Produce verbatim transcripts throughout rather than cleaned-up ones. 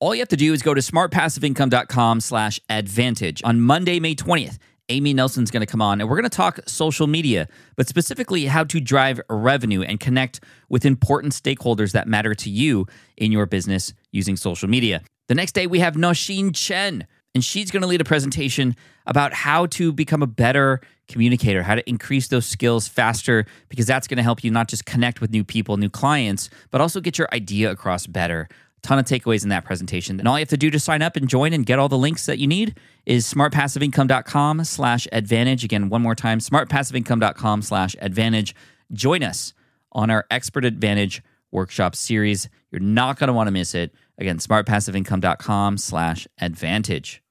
All you have to do is go to smartpassiveincome dot com slash advantage. On Monday, May twentieth, Amy Nelson's going to come on, and we're going to talk social media, but specifically how to drive revenue and connect with important stakeholders that matter to you in your business using social media. The next day, we have Noshin Chen, and she's going to lead a presentation about how to become a better communicator, how to increase those skills faster, because that's going to help you not just connect with new people, new clients, but also get your idea across better. Ton of takeaways in that presentation. And all you have to do to sign up and join and get all the links that you need is smartpassiveincome dot com slash advantage. Again, one more time, smartpassiveincome dot com slash advantage. Join us on our Expert Advantage Workshop Series. You're not going to want to miss it. Again, smartpassiveincome dot com slash advantage.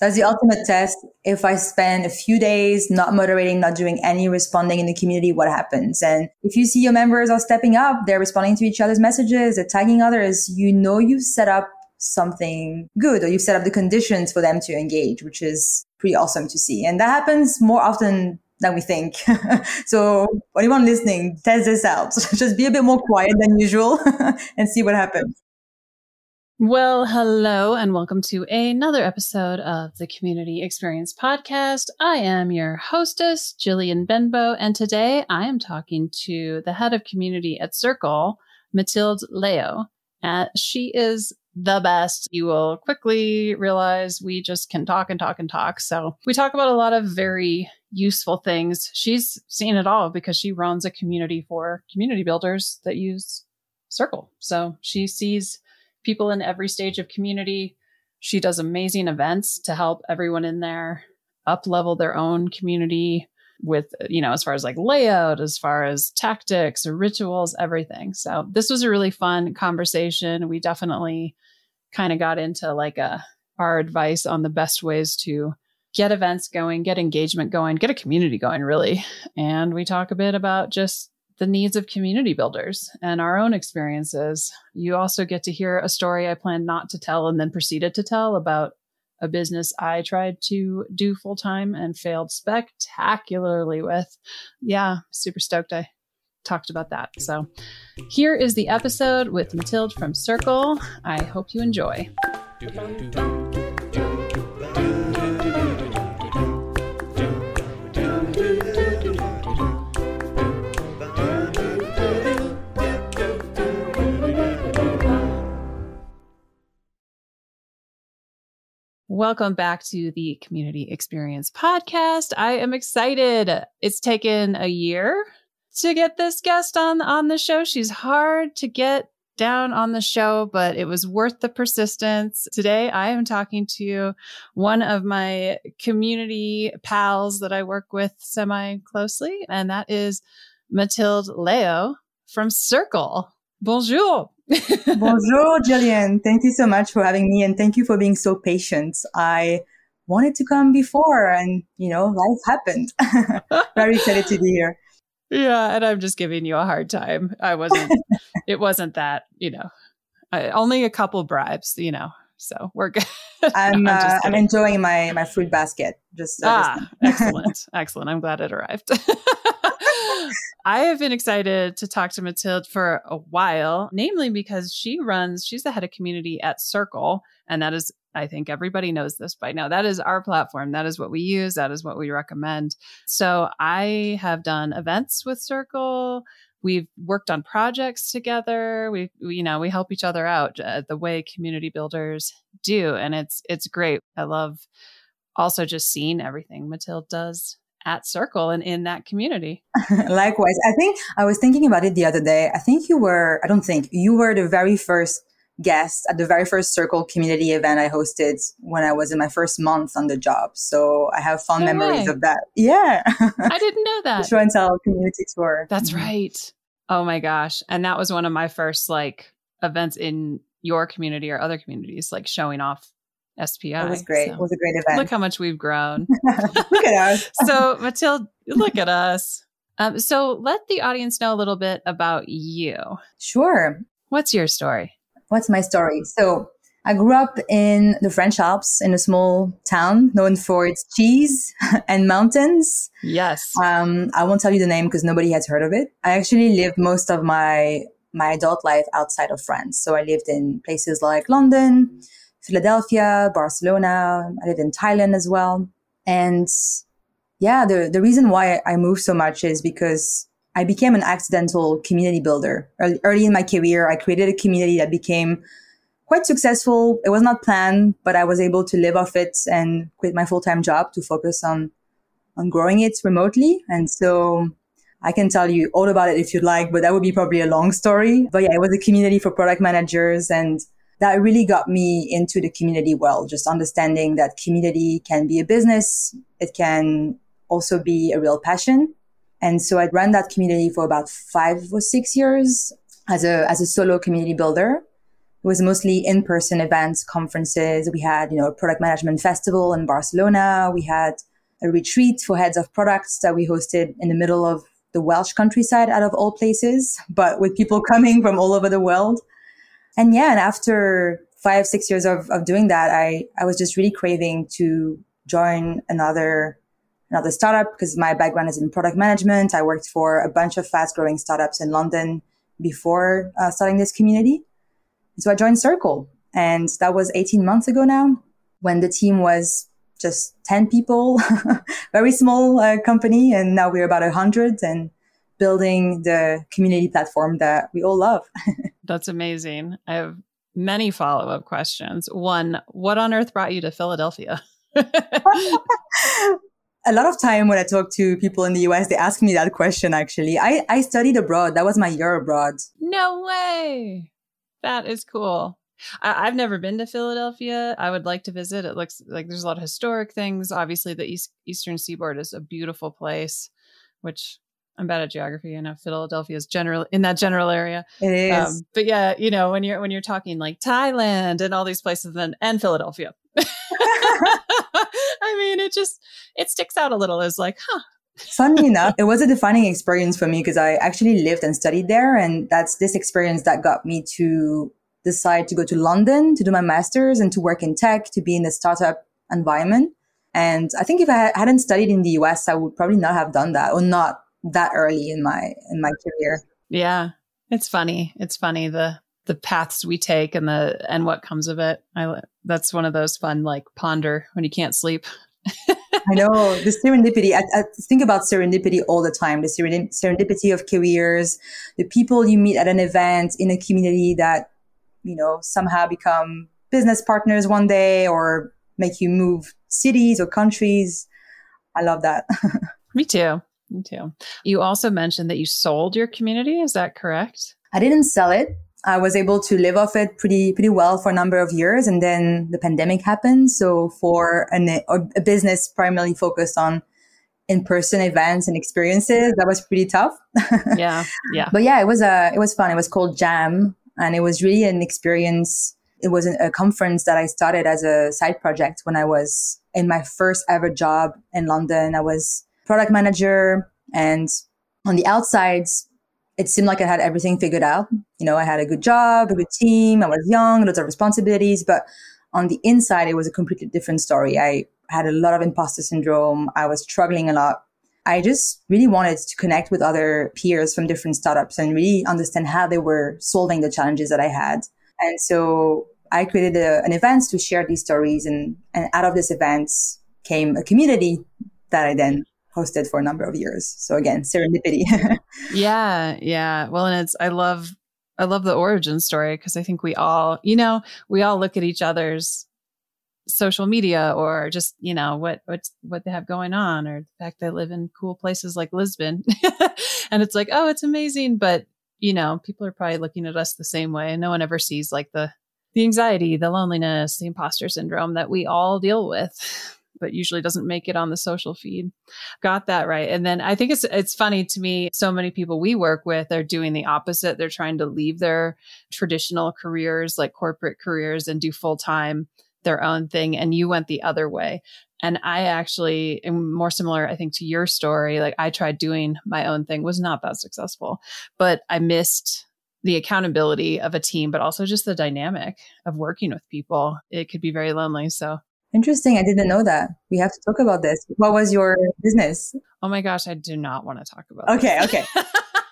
That's the ultimate test. If I spend a few days not moderating, not doing any responding in the community, what happens? And if you see your members are stepping up, they're responding to each other's messages, they're tagging others, you know you've set up something good, or you've set up the conditions for them to engage, which is pretty awesome to see. And that happens more often than we think. So anyone listening, test this out. Just be a bit more quiet than usual and see what happens. Well, hello, and welcome to another episode of the Community Experience Podcast. I am your hostess, Jillian Benbow, and today I am talking to the head of community at Circle, Mathilde Leo. Uh, she is the best. You will quickly realize we just can talk and talk and talk. So we talk about a lot of very useful things. She's seen it all because she runs a community for community builders that use Circle. So she sees people in every stage of community. She does amazing events to help everyone in there up-level their own community with, you know, as far as like layout, as far as tactics or rituals, everything. So this was a really fun conversation. We definitely kind of got into like a, our advice on the best ways to get events going, get engagement going, get a community going, really. And we talk a bit about just the needs of community builders and our own experiences. You also get to hear a story I planned not to tell and then proceeded to tell about a business I tried to do full-time and failed spectacularly with. Yeah, super stoked I talked about that. So here is the episode with Mathilde from Circle. I hope you enjoy. Welcome back to the Community Experience Podcast. I am excited. It's taken a year to get this guest on, on the show. She's hard to get down on the show, but it was worth the persistence. Today, I am talking to one of my community pals that I work with semi-closely, and that is Mathilde Leo from Circle. Bonjour. Bonjour, Jillian. Thank you so much for having me, and thank you for being so patient. I wanted to come before, and you know, life happened. Very excited to be here. Yeah, and I'm just giving you a hard time. I wasn't. It wasn't that, you know. I, only a couple bribes, you know. So we're good. I'm, no, I'm, uh, I'm enjoying my my fruit basket. Just ah, excellent, excellent. I'm glad it arrived. I have been excited to talk to Mathilde for a while, namely because she runs, she's the head of community at Circle. And that is, I think everybody knows this by now. That is our platform. That is what we use. That is what we recommend. So I have done events with Circle. We've worked on projects together. We, we you know, we help each other out uh, the way community builders do. And it's, it's great. I love also just seeing everything Mathilde does at Circle and in that community. Likewise. I think I was thinking about it the other day. I think you were, I don't think, you were the very first guest at the very first Circle community event I hosted when I was in my first month on the job. So I have fond no memories way. of that. Yeah. I didn't know that. The show and tell community tour. That's right. Oh my gosh. And that was one of my first like events in your community or other communities, like showing off S P I. That was great. So it was a great event. Look how much we've grown. Look at us. So Mathilde, look at us. Um, so let the audience know a little bit about you. Sure. What's your story? What's my story? So I grew up in the French Alps in a small town known for its cheese and mountains. Yes. Um, I won't tell you the name because nobody has heard of it. I actually lived most of my my adult life outside of France. So I lived in places like London, Philadelphia, Barcelona. I lived in Thailand as well. And yeah, the, the reason why I moved so much is because I became an accidental community builder. Early in my career, I created a community that became quite successful. It was not planned, but I was able to live off it and quit my full-time job to focus on, on growing it remotely. And so I can tell you all about it if you'd like, but that would be probably a long story. But yeah, it was a community for product managers. And that really got me into the community world, just understanding that community can be a business. It can also be a real passion. And so I ran that community for about five or six years as a as a solo community builder. It was mostly in-person events, conferences. We had, you know, a product management festival in Barcelona. We had a retreat for heads of products that we hosted in the middle of the Welsh countryside, out of all places, but with people coming from all over the world. And yeah, and after five, six years of, of doing that, I, I was just really craving to join another another startup, because my background is in product management. I worked for a bunch of fast growing startups in London before uh, starting this community. So I joined Circle, and that was eighteen months ago now, when the team was just ten people, very small uh, company. And now we're about a hundred and building the community platform that we all love. That's amazing. I have many follow-up questions. One, what on earth brought you to Philadelphia? A lot of time when I talk to people in the U S, they ask me that question, actually. I, I studied abroad. That was my year abroad. No way. That is cool. I, I've never been to Philadelphia. I would like to visit. It looks like there's a lot of historic things. Obviously, the East, Eastern Seaboard is a beautiful place, which I'm bad at geography. I know Philadelphia is general in that general area. It is. Um, but yeah, you know, when you're when you're talking like Thailand and all these places and, and Philadelphia. I mean, it just, it sticks out a little as like, huh. Funnily enough, it was a defining experience for me because I actually lived and studied there. And that's this experience that got me to decide to go to London to do my master's and to work in tech, to be in the startup environment. And I think if I hadn't studied in the U S, I would probably not have done that, or not that early in my, in my career. Yeah. It's funny. It's funny. The the paths we take and the, and what comes of it. I, that's one of those fun, like ponder when you can't sleep. I know the serendipity. I, I think about serendipity all the time, the serendipity of careers, the people you meet at an event in a community that, you know, somehow become business partners one day or make you move cities or countries. I love that. Me too. Me too. You also mentioned that you sold your community. Is that correct? I didn't sell it. I was able to live off it pretty pretty well for a number of years, and then the pandemic happened. So for an, a business primarily focused on in-person events and experiences, that was pretty tough. Yeah, yeah. But yeah, it was a it was fun. It was called Jam, and it was really an experience. It was a conference that I started as a side project when I was in my first ever job in London. I was product manager, and on the outside, it seemed like I had everything figured out. You know, I had a good job, a good team. I was young, lots of responsibilities. But on the inside, it was a completely different story. I had a lot of imposter syndrome. I was struggling a lot. I just really wanted to connect with other peers from different startups and really understand how they were solving the challenges that I had. And so I created a, an event to share these stories. And, and out of this event came a community that I then hosted for a number of years. So again, serendipity. Yeah. Yeah. Well, and it's, I love, I love the origin story, because I think we all, you know, we all look at each other's social media or just, you know, what, what's, what they have going on, or the fact they live in cool places like Lisbon. And it's like, oh, it's amazing. But, you know, people are probably looking at us the same way, and no one ever sees like the, the anxiety, the loneliness, the imposter syndrome that we all deal with, but usually doesn't make it on the social feed. Got that right. And then I think it's, it's funny to me. So many people we work with are doing the opposite. They're trying to leave their traditional careers, like corporate careers, and do full-time their own thing. And you went the other way. And I actually am more similar, I think, to your story. Like, I tried doing my own thing, was not that successful, but I missed the accountability of a team, but also just the dynamic of working with people. It could be very lonely. So interesting. I didn't know that. We have to talk about this. What was your business? Oh my gosh, I do not want to talk about it. Okay. This. Okay.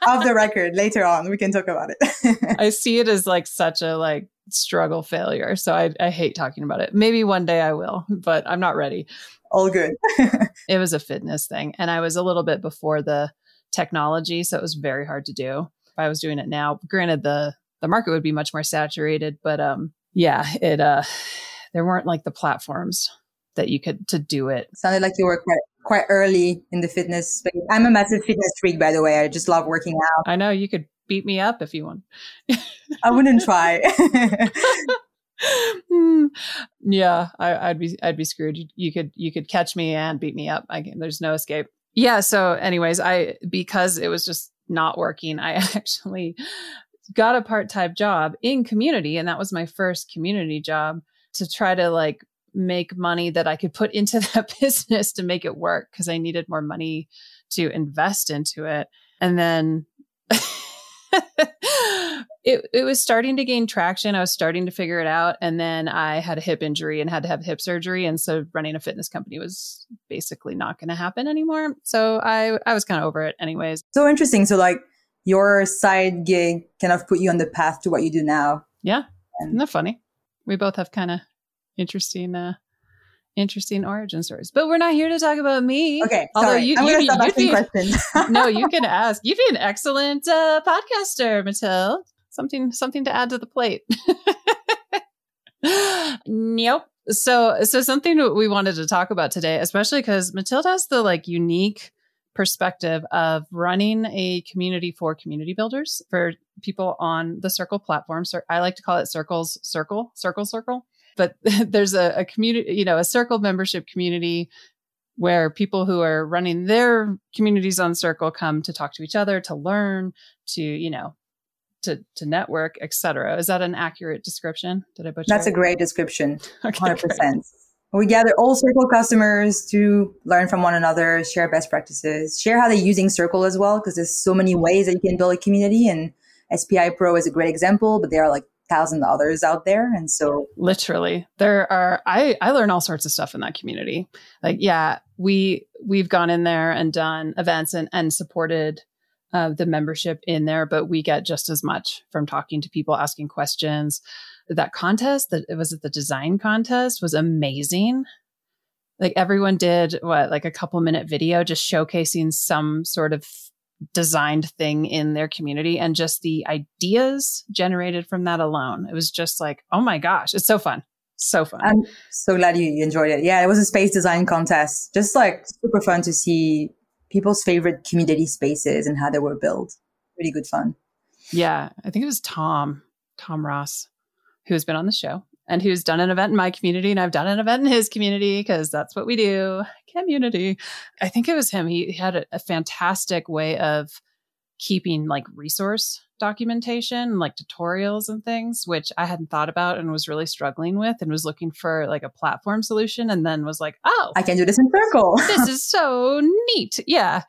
Off the record, later on, we can talk about it. I see it as like such a like struggle failure. So I, I hate talking about it. Maybe one day I will, but I'm not ready. All good. It was a fitness thing. And I was a little bit before the technology. So it was very hard to do. If I was doing it now, granted, the, the market would be much more saturated, but um, yeah, it, uh, there weren't like the platforms that you could to do it. Sounded like you were quite quite early in the fitness space. I'm a massive fitness freak, by the way. I just love working out. I know, you could beat me up if you want. I wouldn't try. mm, yeah, I, I'd be I'd be screwed. You, you could you could catch me and beat me up. I can, there's no escape. Yeah. So, anyways, I because it was just not working, I actually got a part-time job in community, and that was my first community job, to try to like make money that I could put into that business to make it work, because I needed more money to invest into it. And then it it was starting to gain traction. I was starting to figure it out. And then I had a hip injury and had to have hip surgery. And so running a fitness company was basically not going to happen anymore. So I, I was kind of over it anyways. So interesting. So like your side gig kind of put you on the path to what you do now. Yeah. And- Isn't that funny? We both have kind of interesting, uh, interesting origin stories, but we're not here to talk about me. Okay, although sorry. You, I'm going to stop asking questions. No, you can ask. You'd be an excellent uh, podcaster, Mathilde. Something, something to add to the plate. Nope. So, so something we wanted to talk about today, especially because Mathilde has the like unique perspective of running a community for community builders, for people on the Circle platform. So I like to call it Circle's Circle, Circle, Circle. But there's a, a community, you know, a Circle membership community where people who are running their communities on Circle come to talk to each other, to learn, to, you know, to, to network, et cetera. Is that an accurate description? Did I butcher That's it? A great description. Okay, one hundred percent. Great. We gather all Circle customers to learn from one another, share best practices, share how they're using Circle as well, because there's so many ways that you can build a community. And S P I Pro is a great example, but there are like thousand others out there. And so literally there are, I, I learn all sorts of stuff in that community. Like, yeah, we, we've gone in there and done events and, and supported uh, the membership in there, but we get just as much from talking to people, asking questions. That contest that it was at the design contest was amazing. Like everyone did what, like a couple minute video, just showcasing some sort of designed thing in their community, and just the ideas generated from that alone. It was just like, oh my gosh, it's so fun. So fun. I'm so glad you enjoyed it. Yeah. It was a space design contest, just like super fun to see people's favorite community spaces and how they were built. Really good fun. Yeah. I think it was Tom, Tom Ross, who's been on the show and who's done an event in my community, and I've done an event in his community, because that's what we do, community. I think it was him. He had a, a fantastic way of keeping like resource documentation, like tutorials and things, which I hadn't thought about and was really struggling with, and was looking for like a platform solution, and then was like, oh, I can do this in Circle. This is so neat. Yeah.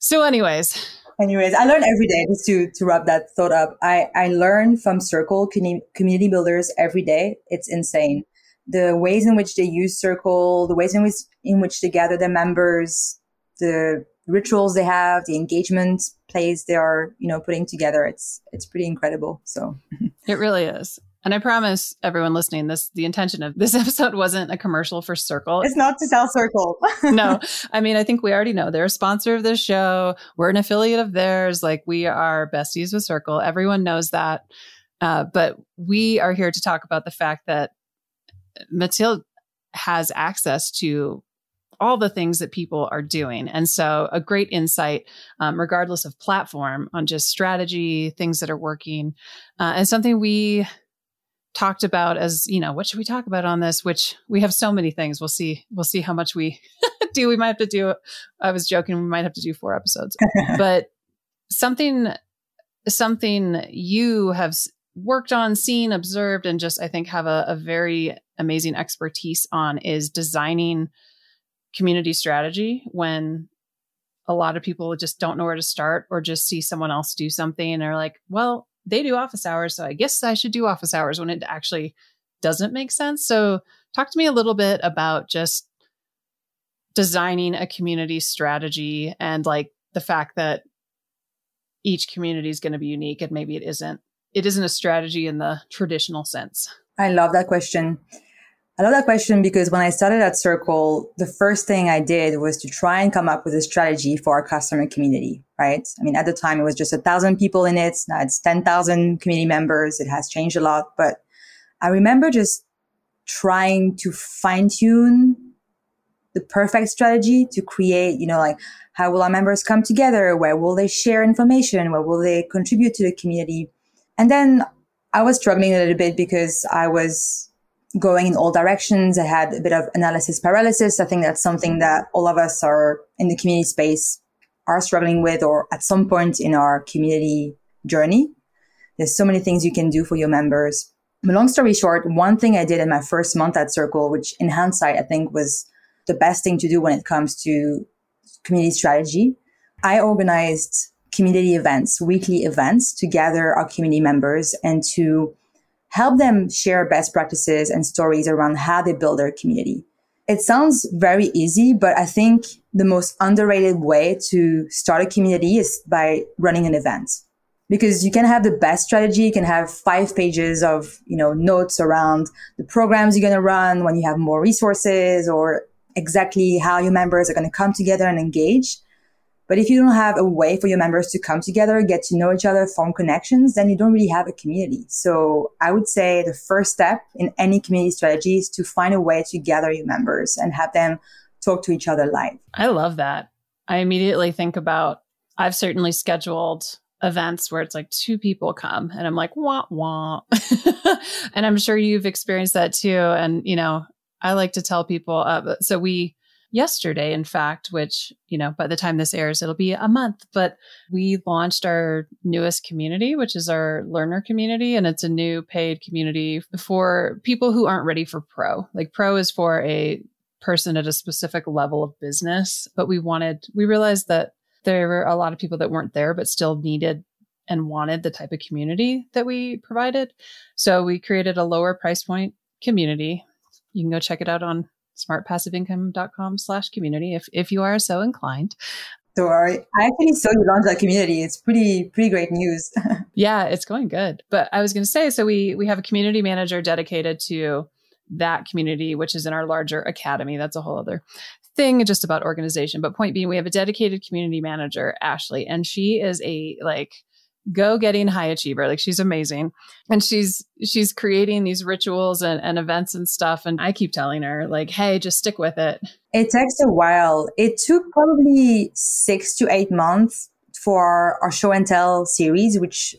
So anyways... Anyways, I learn every day, just to, to wrap that thought up. I, I learn from Circle community builders every day. It's insane. The ways in which they use Circle, the ways in which, in which they gather their members, the rituals they have, the engagement plays they are, you know, putting together. It's, it's pretty incredible. So it really is. And I promise everyone listening, this the intention of this episode wasn't a commercial for Circle. It's not to sell Circle. No. I mean, I think we already know they're a sponsor of this show. We're an affiliate of theirs. Like, we are besties with Circle. Everyone knows that. Uh, but we are here to talk about the fact that Mathilde has access to all the things that people are doing. And so a great insight, um, regardless of platform, on just strategy, things that are working, uh, and something we talked about as, you know, what should we talk about on this? Which we have so many things. We'll see. We'll see how much we do. We might have to do, I was joking, we might have to do four episodes, but something, something you have worked on, seen, observed, and just, I think, have a, a very amazing expertise on is designing community strategy when a lot of people just don't know where to start, or just see someone else do something and are like, well, they do office hours, so I guess I should do office hours, when it actually doesn't make sense. So talk to me a little bit about just designing a community strategy, and like the fact that each community is going to be unique, and maybe it isn't, it isn't a strategy in the traditional sense. I love that question. I love that question because when I started at Circle, the first thing I did was to try and come up with a strategy for our customer community, right? I mean, at the time, it was just a thousand people in it. Now it's ten thousand community members. It has changed a lot. But I remember just trying to fine tune the perfect strategy to create, you know, like, how will our members come together? Where will they share information? Where will they contribute to the community? And then I was struggling a little bit because I was going in all directions. I had a bit of analysis paralysis. I think that's something that all of us are in the community space are struggling with, or at some point in our community journey. There's so many things you can do for your members. But long story short, one thing I did in my first month at Circle, which in hindsight, I think was the best thing to do when it comes to community strategy, I organized community events, weekly events, to gather our community members and to help them share best practices and stories around how they build their community. It sounds very easy, but I think the most underrated way to start a community is by running an event. Because you can have the best strategy, you can have five pages of, you know, notes around the programs you're going to run when you have more resources, or exactly how your members are going to come together and engage. But if you don't have a way for your members to come together, get to know each other, form connections, then you don't really have a community. So I would say the first step in any community strategy is to find a way to gather your members and have them talk to each other live. I love that. I immediately think about, I've certainly scheduled events where it's like two people come and I'm like, wah, wah. And I'm sure you've experienced that too. And, you know, I like to tell people, uh, so we, yesterday, in fact, which, you know, by the time this airs, it'll be a month, but we launched our newest community, which is our learner community. And it's a new paid community for people who aren't ready for pro. Like, pro is for a person at a specific level of business. But we wanted, we realized that there were a lot of people that weren't there, but still needed and wanted the type of community that we provided. So we created a lower price point community. You can go check it out on smartpassiveincome.com slash community if if you are so inclined. So I actually saw you launch that community. It's pretty pretty great news. Yeah, it's going good. But I was going to say, so we we have a community manager dedicated to that community, which is in our larger academy. That's a whole other thing just about organization. But point being, we have a dedicated community manager, Ashley, and she is a like go getting high achiever. Like, she's amazing. And she's, she's creating these rituals and, and events and stuff. And I keep telling her, like, hey, just stick with it. It takes a while. It took probably six to eight months for our show and tell series, which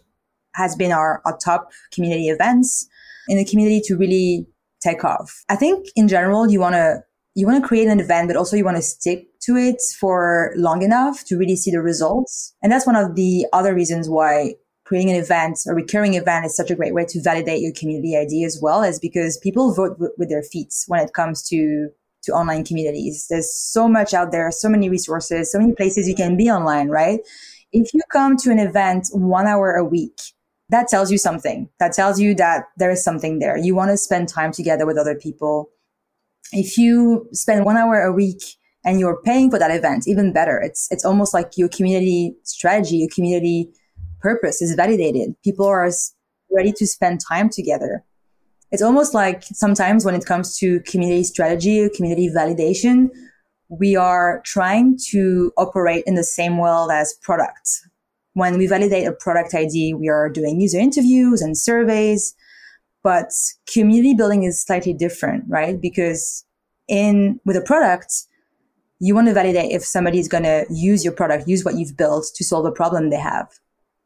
has been our, our top community events in the community, to really take off. I think in general, you want to, you want to create an event, but also you want to stick to it for long enough to really see the results. And that's one of the other reasons why creating an event, a recurring event, is such a great way to validate your community idea as well, is because people vote w- with their feet when it comes to, to online communities. There's so much out there, so many resources, so many places you can be online, right? If you come to an event one hour a week, that tells you something. That tells you that there is something there. You want to spend time together with other people. If you spend one hour a week and you're paying for that event, even better. It's it's almost like your community strategy, your community purpose is validated. People are ready to spend time together. It's almost like sometimes when it comes to community strategy, community validation, we are trying to operate in the same world as products. When we validate a product idea, we are doing user interviews and surveys. But community building is slightly different, right? Because in with a product, you want to validate if somebody's going to use your product, use what you've built to solve a problem they have.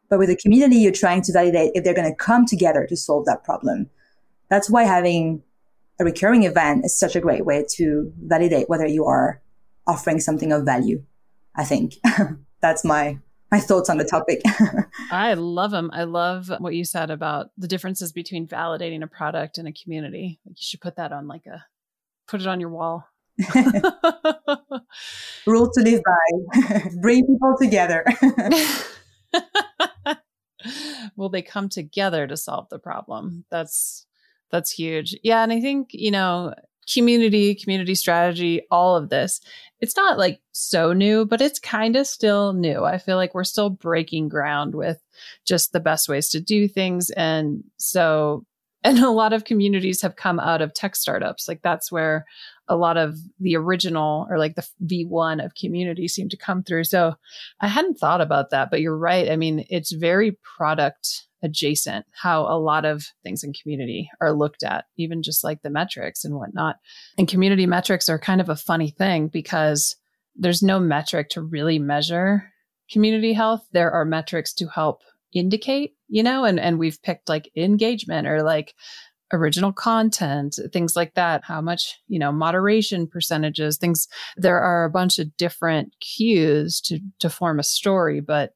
But with a community, you're trying to validate if they're going to come together to solve that problem. That's why having a recurring event is such a great way to validate whether you are offering something of value, I think. That's my my thoughts on the topic. I love them. I love what you said about the differences between validating a product and a community. Like, you should put that on like a, put it on your wall. Rule to live by. Bring people together. Will they come together to solve the problem? That's, that's huge. Yeah. And I think, you know, community, community strategy, all of this, it's not like so new, but it's kind of still new. I feel like we're still breaking ground with just the best ways to do things. And so, and a lot of communities have come out of tech startups. Like, that's where a lot of the original, or like the V one of community, seem to come through. So I hadn't thought about that, but you're right. I mean, it's very product adjacent, how a lot of things in community are looked at, even just like the metrics and whatnot. And community metrics are kind of a funny thing because there's no metric to really measure community health. There are metrics to help indicate, you know, and, and we've picked like engagement or like original content, things like that, how much, you know, moderation percentages, things. There are a bunch of different cues to, to form a story, but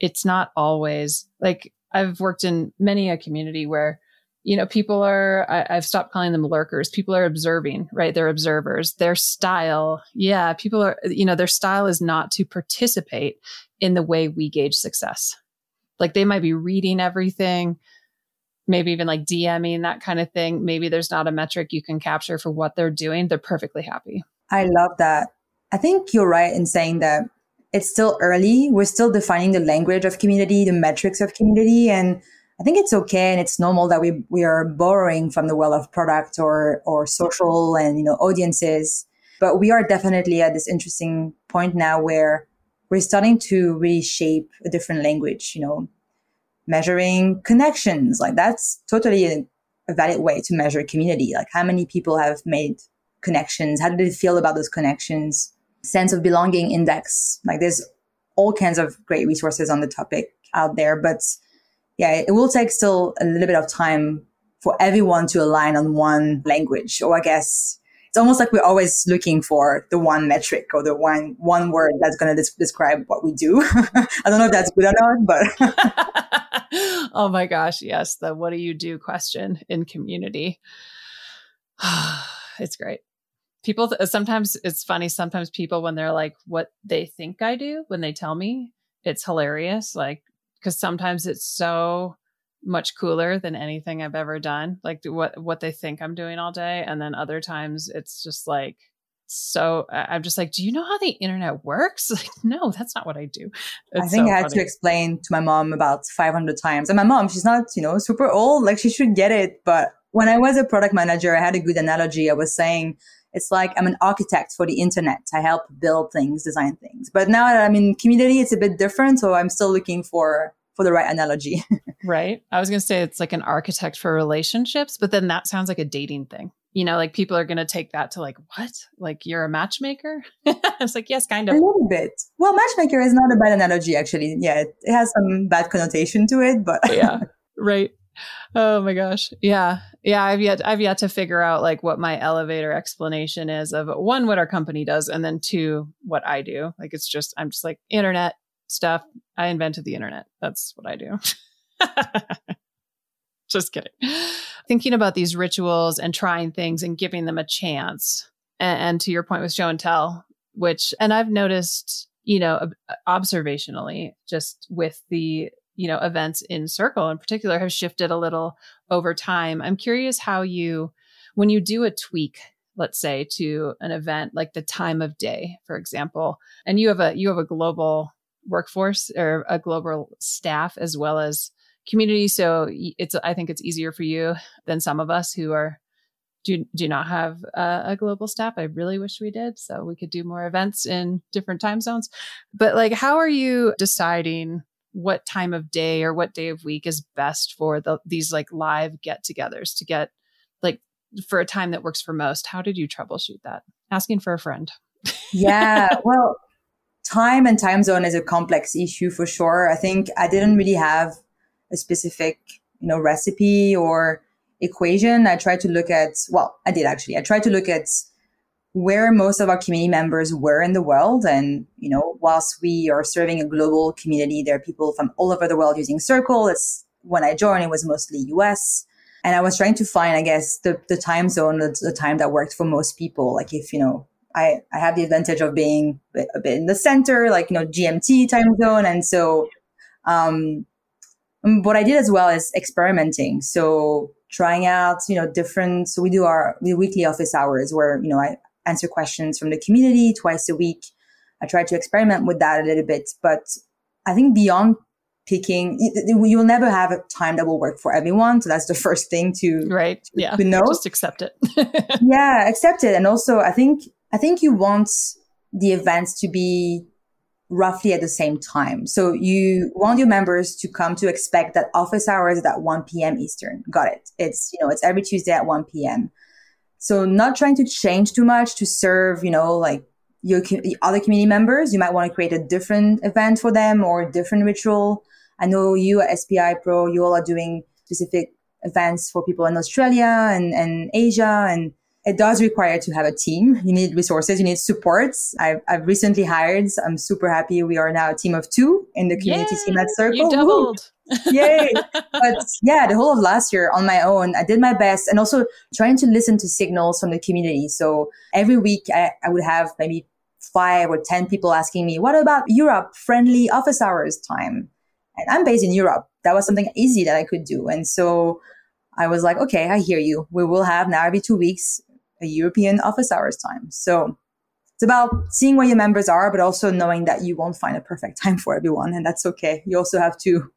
it's not always like, I've worked in many a community where, you know, people are, I, I've stopped calling them lurkers. People are observing, right? They're observers. Their style. Yeah. People are, you know, their style is not to participate in the way we gauge success. Like, they might be reading everything, maybe even like DMing, that kind of thing. Maybe there's not a metric you can capture for what they're doing. They're perfectly happy. I love that. I think you're right in saying that. It's still early. We're still defining the language of community, the metrics of community. And I think it's okay. And it's normal that we, we are borrowing from the well of product or, or social and, you know, audiences. But we are definitely at this interesting point now where we're starting to reshape a different language, you know, measuring connections. Like, that's totally a, a valid way to measure community. Like, how many people have made connections? How do they feel about those connections? Sense of belonging index. Like, there's all kinds of great resources on the topic out there, but yeah, it will take still a little bit of time for everyone to align on one language. Or I guess it's almost like we're always looking for the one metric or the one, one word that's going to des- describe what we do. I don't know if that's good or not, but. Oh my gosh. Yes. The, what do you do question in community? It's great. People, sometimes it's funny. Sometimes people, when they're like, what they think I do, when they tell me, it's hilarious. Like, cause sometimes it's so much cooler than anything I've ever done. Like what, what they think I'm doing all day. And then other times it's just like, so I'm just like, do you know how the internet works? Like, no, that's not what I do. It's I think so I had funny. to explain to my mom about five hundred times. And my mom, she's not, you know, super old, like she should get it. But when I was a product manager, I had a good analogy. I was saying, it's like I'm an architect for the internet. I help build things, design things. But now that I'm in community, it's a bit different. So I'm still looking for for the right analogy. Right. I was going to say it's like an architect for relationships, but then that sounds like a dating thing. You know, like people are going to take that to like, what? Like you're a matchmaker? It's like, yes, kind of. A little bit. Well, matchmaker is not a bad analogy, actually. Yeah, it, it has some bad connotation to it, but. Yeah, right. Oh my gosh. Yeah. Yeah. I've yet, I've yet to figure out like what my elevator explanation is of one, what our company does. And then two, what I do. Like, it's just, I'm just like internet stuff. I invented the internet. That's what I do. Just kidding. Thinking about these rituals and trying things and giving them a chance. And, and to your point with show and tell, which, and I've noticed, you know, observationally just with the, you know, events in Circle in particular have shifted a little over time. I'm curious how you, when you do a tweak, let's say to an event, like the time of day, for example, and you have a, you have a global workforce or a global staff as well as community. So it's, I think it's easier for you than some of us who are, do, do not have a, a global staff. I really wish we did. So we could do more events in different time zones, but like, how are you deciding what time of day or what day of week is best for the, these like live get-togethers to get like for a time that works for most. How did you troubleshoot that? Asking for a friend. Yeah, well, time and time zone is a complex issue for sure. I think I didn't really have a specific, you know, recipe or equation. I tried to look at, well, I did actually. I tried to look at where most of our community members were in the world. And, you know, whilst we are serving a global community, there are people from all over the world using Circle. It's, when I joined, it was mostly U S. And I was trying to find, I guess, the, the time zone, the, the time that worked for most people. Like if, you know, I, I have the advantage of being a bit in the center, like, you know, G M T time zone. And so um, what I did as well is experimenting. So trying out, you know, different, so we do our we weekly office hours where, you know, I answer questions from the community twice a week. I tried to experiment with that a little bit, but I think beyond picking, you'll never have a time that will work for everyone. So that's the first thing to, right. to, yeah. to know. Just accept it. yeah, accept it. And also I think, I think you want the events to be roughly at the same time. So you want your members to come to expect that office hours at one p.m. Eastern. Got it. It's, you know, it's every Tuesday at one p.m. So not trying to change too much to serve, you know, like your co- other community members. You might want to create a different event for them or a different ritual. I know you at S P I Pro, you all are doing specific events for people in Australia and, and Asia. And it does require to have a team. You need resources. You need supports. I've, I've recently hired. I'm super happy. We are now a team of two in the community Yay, team at Circle. You doubled. Woo. Yay. But yeah, the whole of last year on my own, I did my best and also trying to listen to signals from the community. So every week I, I would have maybe five or ten people asking me, what about Europe friendly office hours time? And I'm based in Europe. That was something easy that I could do. And so I was like, okay, I hear you. We will have now every two weeks a European office hours time. So it's about seeing where your members are, but also knowing that you won't find a perfect time for everyone. And that's okay. You also have to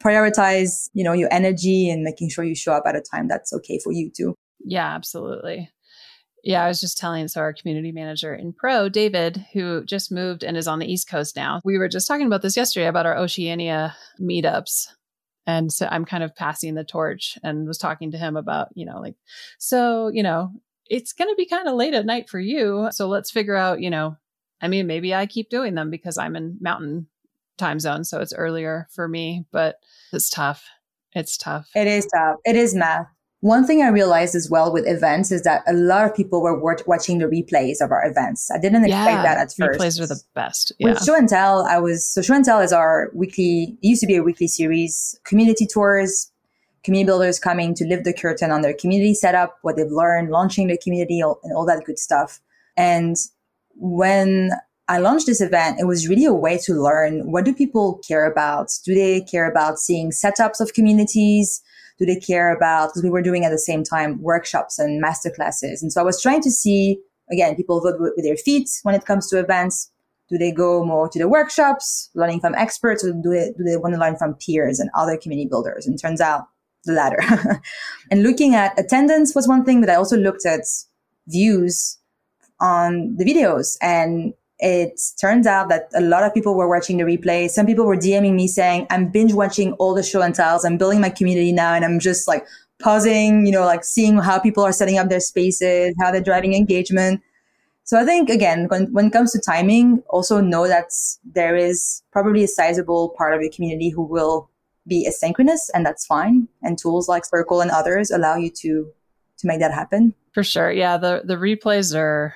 prioritize, you know, your energy and making sure you show up at a time that's okay for you too. Yeah, absolutely. Yeah, I was just telling, so our community manager in Pro, David, who just moved and is on the East Coast now, we were just talking about this yesterday about our Oceania meetups. And so I'm kind of passing the torch and was talking to him about, you know, like, so, you know, it's going to be kind of late at night for you. So let's figure out, you know, I mean, maybe I keep doing them because I'm in mountain time zone. So it's earlier for me, but it's tough. It's tough. It is tough. It is math. One thing I realized as well with events is that a lot of people were watch- watching the replays of our events. I didn't expect yeah, that at first. Replays were the best. Yeah. With Show and Tell, I was, so Show and Tell is our weekly, it used to be a weekly series, community tours, community builders coming to lift the curtain on their community setup, what they've learned, launching the community all, and all that good stuff. And when I launched this event, it was really a way to learn, what do people care about? Do they care about seeing setups of communities? Do they care about, because we were doing at the same time workshops and masterclasses. And so I was trying to see, again, people vote with their feet when it comes to events. Do they go more to the workshops, learning from experts, or do they, do they want to learn from peers and other community builders? And it turns out the latter. And looking at attendance was one thing, but I also looked at views on the videos. And it turns out that a lot of people were watching the replay. Some people were DMing me saying, I'm binge watching all the Show and Tells. I'm building my community now. And I'm just like pausing, you know, like seeing how people are setting up their spaces, how they're driving engagement. So I think, again, when, when it comes to timing, also know that there is probably a sizable part of your community who will be asynchronous, and that's fine. And tools like Circle and others allow you to, to make that happen. For sure. Yeah. The, the replays are,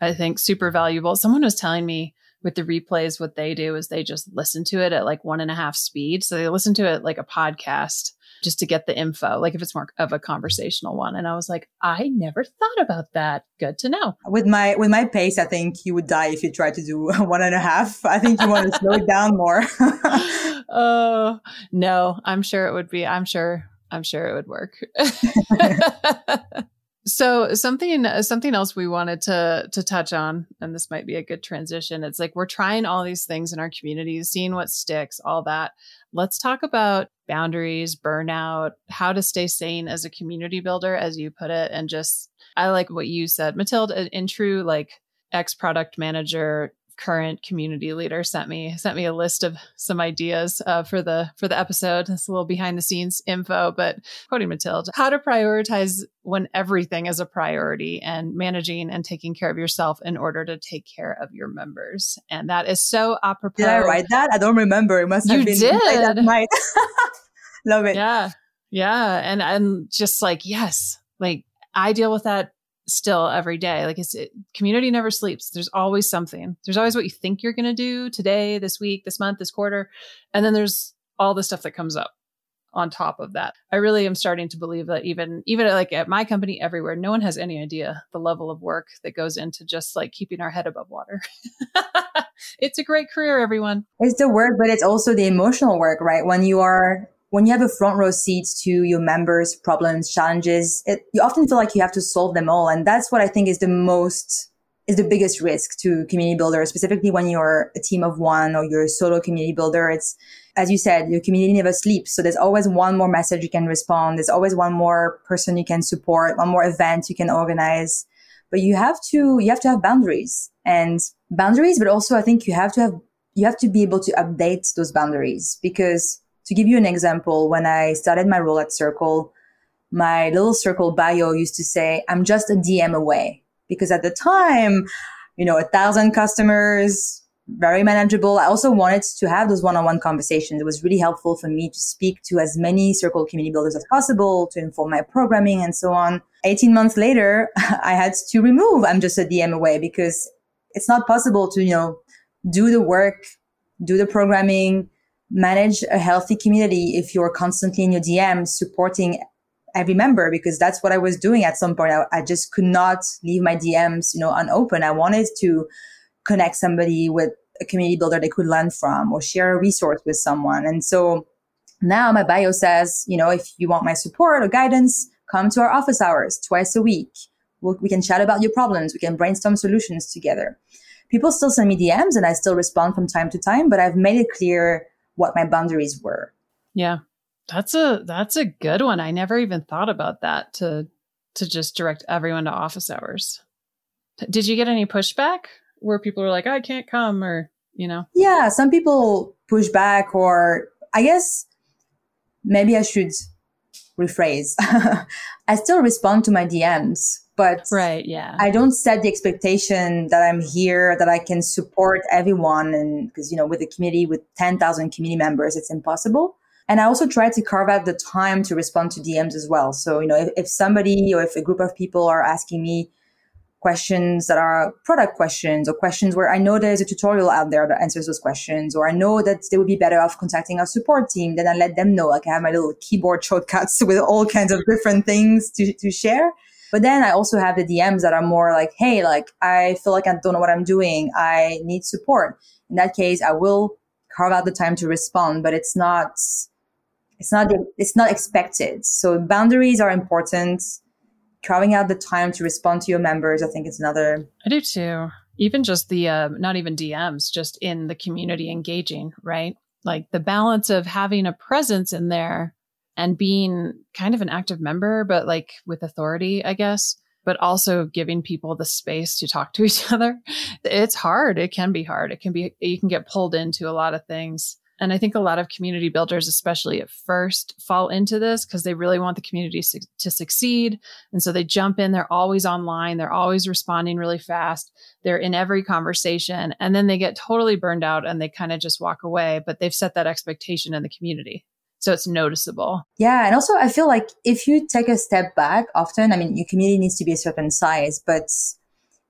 I think, super valuable. Someone was telling me with the replays, what they do is they just listen to it at like one and a half speed. So they listen to it like a podcast just to get the info, like if it's more of a conversational one. And I was like, I never thought about that. Good to know. With my with my pace, I think you would die if you tried to do one and a half. I think you want to slow it down more. Oh, no, I'm sure it would be. I'm sure. I'm sure it would work. So something something else we wanted to to touch on, and this might be a good transition. It's like we're trying all these things in our communities, seeing what sticks, all that. Let's talk about boundaries, burnout, how to stay sane as a community builder, as you put it. And just, I like what you said, Mathilde, in true like ex-product manager current community leader sent me sent me a list of some ideas uh, for the for the episode. It's a little behind the scenes info, but quoting Mathilde, how to prioritize when everything is a priority and managing and taking care of yourself in order to take care of your members. And that is so apropos. Did I write that? I don't remember. It must have you been did. Like that night. Love it. Yeah. Yeah. And I'm just like, yes, like I deal with that still every day. Like it's it, community never sleeps. There's always something. There's always what you think you're going to do today, this week, this month, this quarter. And then there's all the stuff that comes up on top of that. I really am starting to believe that even, even like at my company everywhere, no one has any idea the level of work that goes into just like keeping our head above water. It's a great career, everyone. It's the work, but it's also the emotional work, right? When you are When you have a front row seat to your members' problems, challenges, it, you often feel like you have to solve them all. And that's what I think is the most, is the biggest risk to community builders, specifically when you're a team of one or you're a solo community builder. It's, as you said, your community never sleeps. So there's always one more message you can respond. There's always one more person you can support, one more event you can organize. But you have to, you have to have boundaries and boundaries, but also I think you have to have, you have to be able to update those boundaries. Because to give you an example, when I started my role at Circle, my little Circle bio used to say, I'm just a D M away. Because at the time, you know, a thousand customers, very manageable. I also wanted to have those one-on-one conversations. It was really helpful for me to speak to as many Circle community builders as possible, to inform my programming and so on. eighteen months later, I had to remove I'm just a D M away because it's not possible to, you know, do the work, do the programming, manage a healthy community if you're constantly in your D M supporting every member, because that's what I was doing at some point. I, I just could not leave my D Ms, you know, unopened. I wanted to connect somebody with a community builder they could learn from or share a resource with someone. And so now my bio says, you know, if you want my support or guidance, come to our office hours twice a week. We'll, we can chat about your problems. We can brainstorm solutions together. People still send me D Ms and I still respond from time to time, but I've made it clear what my boundaries were. Yeah. That's a, that's a good one. I never even thought about that, to, to just direct everyone to office hours. Did you get any pushback where people were like, I can't come, or, you know? Yeah. Some people push back, or I guess maybe I should rephrase. I still respond to my D Ms, but right, yeah. I don't set the expectation that I'm here, that I can support everyone. And because, you know, with a community with ten thousand community members, it's impossible. And I also try to carve out the time to respond to D Ms as well. So, you know, if, if somebody or if a group of people are asking me questions that are product questions or questions where I know there's a tutorial out there that answers those questions, or I know that they would be better off contacting our support team, then I let them know. Like I have my little keyboard shortcuts with all kinds of different things to, to share. But then I also have the D Ms that are more like, hey, like, I feel like I don't know what I'm doing. I need support. In that case, I will carve out the time to respond, but it's not, it's not, it's not expected. So boundaries are important. Carving out the time to respond to your members, I think it's another. I do too. Even just the, uh, not even D Ms, just in the community engaging, right? Like the balance of having a presence in there and being kind of an active member, but like with authority, I guess, but also giving people the space to talk to each other. It's hard. It can be hard. It can be, you can get pulled into a lot of things. And I think a lot of community builders, especially at first, fall into this because they really want the community su- to succeed. And so they jump in. They're always online. They're always responding really fast. They're in every conversation. And then they get totally burned out and they kind of just walk away. But they've set that expectation in the community, so it's noticeable. Yeah. And also I feel like if you take a step back often, I mean, your community needs to be a certain size, but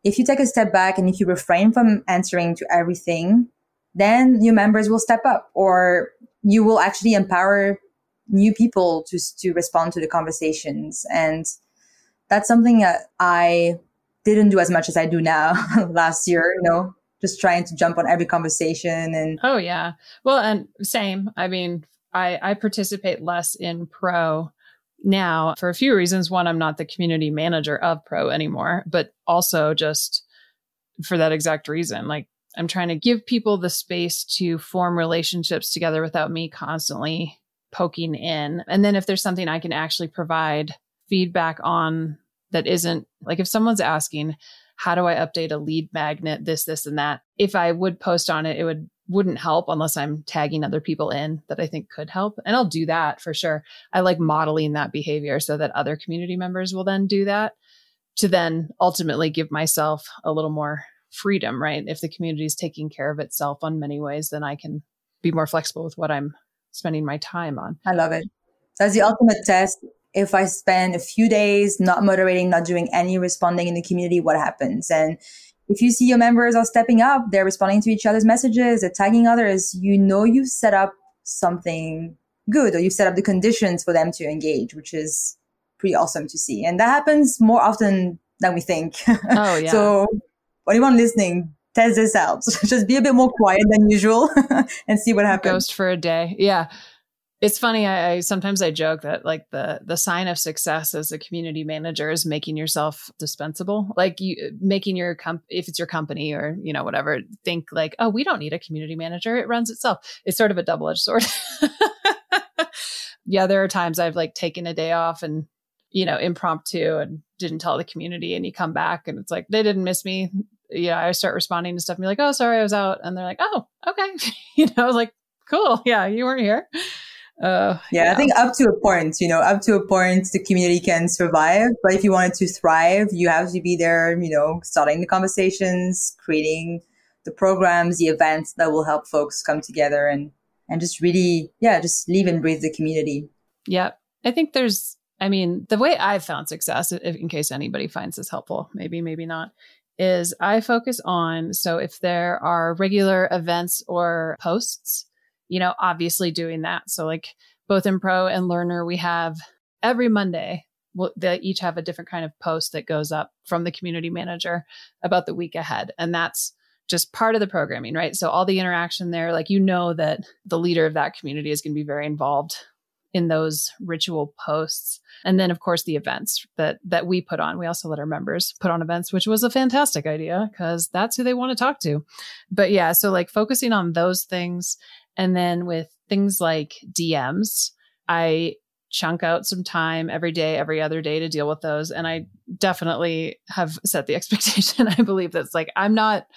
if you take a step back and if you refrain from answering to everything, then your members will step up, or you will actually empower new people to to respond to the conversations. And that's something that I didn't do as much as I do now last year, you know, just trying to jump on every conversation. And oh, yeah. Well, and same. I mean, I, I participate less in Pro now for a few reasons. One, I'm not the community manager of Pro anymore, but also just for that exact reason. Like, I'm trying to give people the space to form relationships together without me constantly poking in. And then if there's something I can actually provide feedback on that isn't, like if someone's asking, how do I update a lead magnet, this, this, and that. If I would post on it, it would wouldn't help unless I'm tagging other people in that I think could help. And I'll do that for sure. I like modeling that behavior so that other community members will then do that to then ultimately give myself a little more freedom, right? If the community is taking care of itself on many ways, then I can be more flexible with what I'm spending my time on. I love it. That's the ultimate test. If I spend a few days not moderating, not doing any responding in the community, what happens? And if you see your members are stepping up, they're responding to each other's messages, they're tagging others, you know you've set up something good, or you've set up the conditions for them to engage, which is pretty awesome to see. And that happens more often than we think. Oh, yeah. So anyone listening, test this out. Just be a bit more quiet than usual and see what happens. Ghost for a day. Yeah. It's funny. I, I sometimes I joke that like the the sign of success as a community manager is making yourself dispensable. Like you making your comp if it's your company or you know whatever, think like, oh, we don't need a community manager. It runs itself. It's sort of a double edged sword. Yeah, there are times I've like taken a day off and you know impromptu and didn't tell the community, and you come back and it's like they didn't miss me. Yeah, I start responding to stuff and be like, oh, sorry, I was out, and they're like, oh, okay, you know, I was like, cool, yeah, you weren't here. Uh, yeah, yeah, I think up to a point, you know, up to a point, the community can survive. But if you want it to thrive, you have to be there, you know, starting the conversations, creating the programs, the events that will help folks come together and, and just really, yeah, just live and breathe the community. Yeah, I think there's, I mean, the way I've found success, if, in case anybody finds this helpful, maybe, maybe not, is I focus on, so if there are regular events or posts, you know, obviously doing that. So like both in Pro and Learner, we have every Monday, we'll, they each have a different kind of post that goes up from the community manager about the week ahead. And that's just part of the programming, right? So all the interaction there, like, you know, that the leader of that community is going to be very involved in those ritual posts. And then of course the events that, that we put on. We also let our members put on events, which was a fantastic idea because that's who they want to talk to. But yeah, so like focusing on those things. And then with things like D Ms, I chunk out some time every day, every other day to deal with those. And I definitely have set the expectation. I believe that's like, I'm not,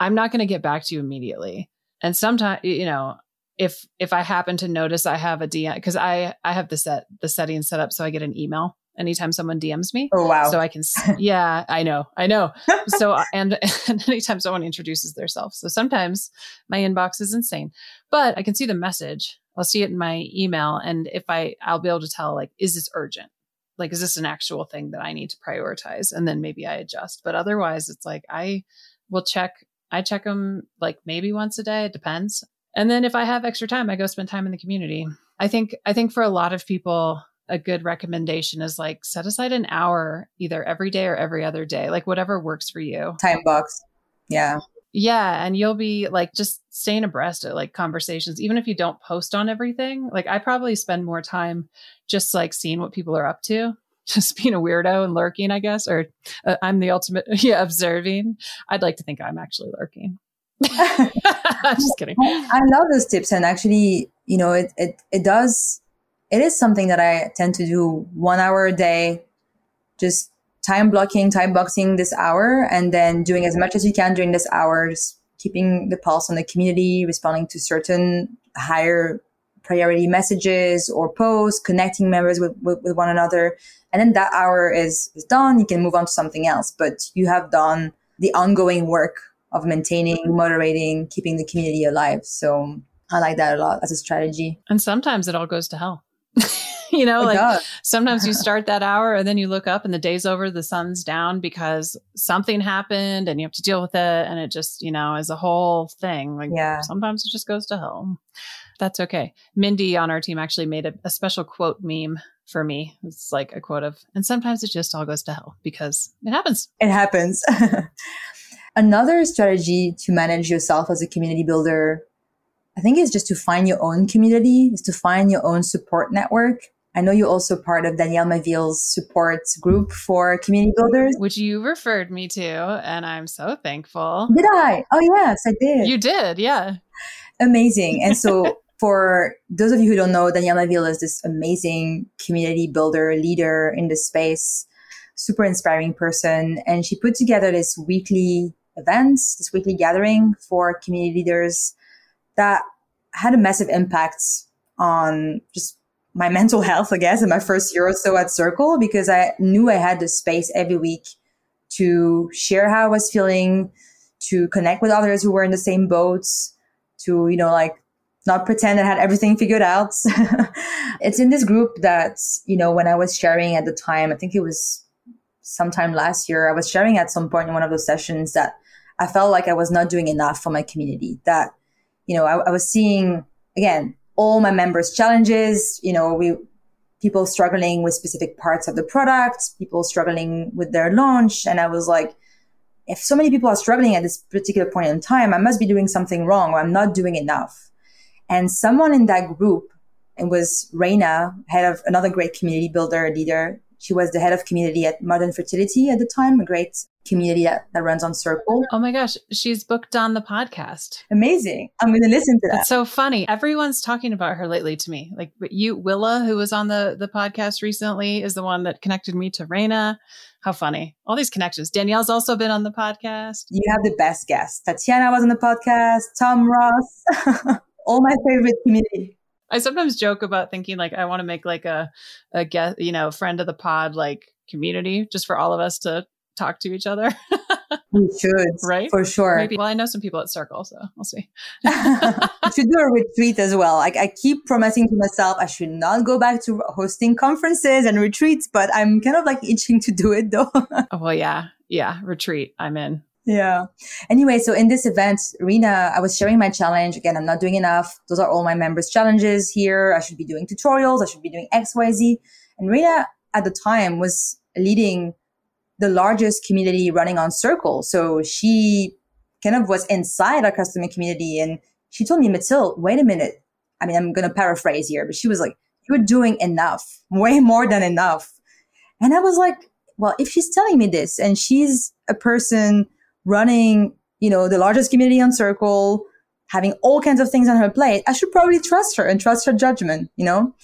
I'm not going to get back to you immediately. And sometimes, you know, if, if I happen to notice I have a D M, cause I, I have the set, the setting set up. So I get an email anytime someone D Ms me. Oh, wow. So I can, yeah, I know, I know. So, and, and anytime someone introduces themselves. So sometimes my inbox is insane, but I can see the message. I'll see it in my email. And if I, I'll be able to tell, like, is this urgent? Like, is this an actual thing that I need to prioritize? And then maybe I adjust, but otherwise it's like, I will check, I check them like maybe once a day. It depends. And then if I have extra time, I go spend time in the community. I think, I think for a lot of people, a good recommendation is like set aside an hour either every day or every other day, like whatever works for you. Time box. Yeah. Yeah. And you'll be like just staying abreast of like conversations, even if you don't post on everything. Like, I probably spend more time just like seeing what people are up to, just being a weirdo and lurking, I guess, or uh, I'm the ultimate yeah, observing. I'd like to think I'm actually lurking. I'm just kidding. I love those tips. And actually, you know, it, it, it does. It is something that I tend to do one hour a day, just time blocking, time boxing this hour, and then doing as much as you can during this hour, just keeping the pulse on the community, responding to certain higher priority messages or posts, connecting members with, with, with one another. And then that hour is, is done. You can move on to something else, but you have done the ongoing work of maintaining, moderating, keeping the community alive. So I like that a lot as a strategy. And sometimes it all goes to hell. You know, it like does. Sometimes you start that hour and then you look up and the day's over, the sun's down because something happened and you have to deal with it. And it just, you know, is a whole thing. Like, yeah. Sometimes it just goes to hell. That's okay. Mindy on our team actually made a, a special quote meme for me. It's like a quote of, and sometimes it just all goes to hell because it happens. It happens. Another strategy to manage yourself as a community builder, I think, it's just to find your own community, is to find your own support network. I know you're also part of Danielle Maville's support group for community builders, which you referred me to, and I'm so thankful. Did I? Oh, yes, I did. You did, yeah. Amazing. And so for those of you who don't know, Danielle Maville is this amazing community builder, leader in the space. super inspiring person. And she put together this weekly events, this weekly gathering for community leaders that had a massive impact on just my mental health, I guess, in my first year or so at Circle, because I knew I had the space every week to share how I was feeling, to connect with others who were in the same boats, to, you know, like not pretend I had everything figured out. It's in this group that, you know, when I was sharing at the time, I think it was sometime last year, I was sharing at some point in one of those sessions that I felt like I was not doing enough for my community, that, you know, I, I was seeing, again, all my members' challenges, you know, we people struggling with specific parts of the product, people struggling with their launch. And I was like, if so many people are struggling at this particular point in time, I must be doing something wrong, or I'm not doing enough. And someone in that group, it was Rayna, head of another great community builder, leader. She was the head of community at Modern Fertility at the time, a great community that, that runs on Circle. Oh my gosh, she's booked on the podcast. Amazing. I'm going to listen to that. It's so funny. Everyone's talking about her lately to me. Like, but you, Willa, who was on the, the podcast recently, is the one that connected me to Rayna. How funny. All these connections. Danielle's also been on the podcast. You have the best guests. Tatiana was on the podcast. Tom Ross. All my favorite community. I sometimes joke about thinking like I want to make like a, a guest, you know, friend of the pod, like community just for all of us to talk to each other. We should, right? For sure. Maybe. Well, I know some people at Circle, so we'll see. I should do a retreat as well. Like I keep promising to myself, I should not go back to hosting conferences and retreats, but I'm kind of like itching to do it though. Oh, well, yeah. Yeah. Retreat. I'm in. Yeah. Anyway, so in this event, Rayna, I was sharing my challenge. Again, I'm not doing enough. Those are all my members' challenges here. I should be doing tutorials. I should be doing X, Y, Z. And Rayna at the time was leading the largest community running on Circle. So she kind of was inside our customer community. And she told me, Mathilde, wait a minute. I mean, I'm going to paraphrase here, but she was like, you're doing enough, way more than enough. And I was like, well, if she's telling me this and she's a person running, you know, the largest community on Circle, having all kinds of things on her plate, I should probably trust her and trust her judgment, you know?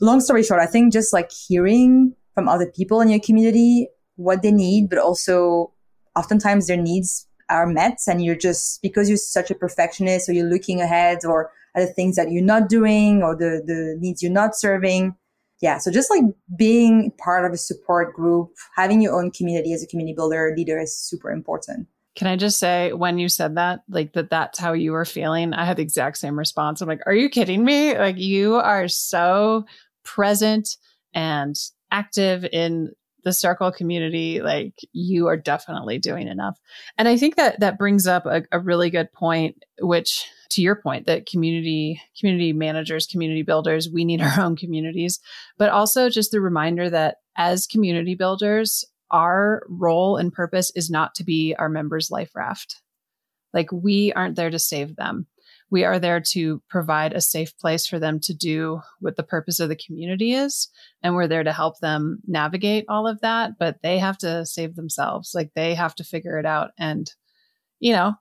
Long story short, I think just like hearing from other people in your community what they need, but also oftentimes their needs are met and you're just, because you're such a perfectionist or you're looking ahead or at the things that you're not doing or the, the needs you're not serving. Yeah, so just like being part of a support group, having your own community as a community builder, leader is super important. Can I just say when you said that, like that that's how you were feeling, I had the exact same response. I'm like, are you kidding me? Like you are so present and active in the Circle community. Like you are definitely doing enough. And I think that that brings up a, a really good point, which to your point that community, community managers, community builders, we need our own communities, but also just the reminder that as community builders, our role and purpose is not to be our members' life raft. Like we aren't there to save them. We are there to provide a safe place for them to do what the purpose of the community is. And we're there to help them navigate all of that, but they have to save themselves. Like they have to figure it out. And, you know,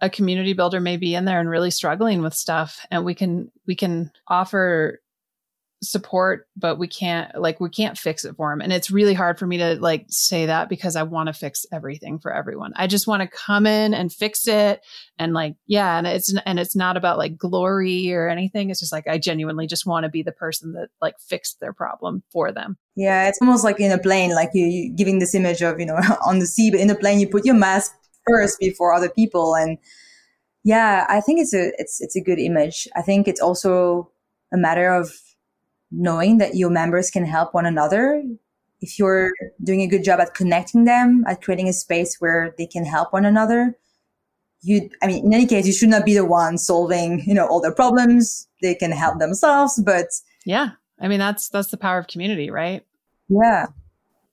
a community builder may be in there and really struggling with stuff. And we can, we can offer support, but we can't like, we can't fix it for them. And it's really hard for me to like say that because I want to fix everything for everyone. I just want to come in and fix it. And like, yeah. And it's, and it's not about like glory or anything. It's just like, I genuinely just want to be the person that like fixed their problem for them. Yeah. It's almost like in a plane, like you, you giving this image of, you know, on the sea, but in a plane, you put your mask first before other people. And yeah, I think it's a, it's, it's a good image. I think it's also a matter of knowing that your members can help one another. If you're doing a good job at connecting them, at creating a space where they can help one another, you, I mean, in any case, you should not be the one solving, you know, all their problems. They can help themselves, but. Yeah. I mean, that's, that's the power of community, right? Yeah.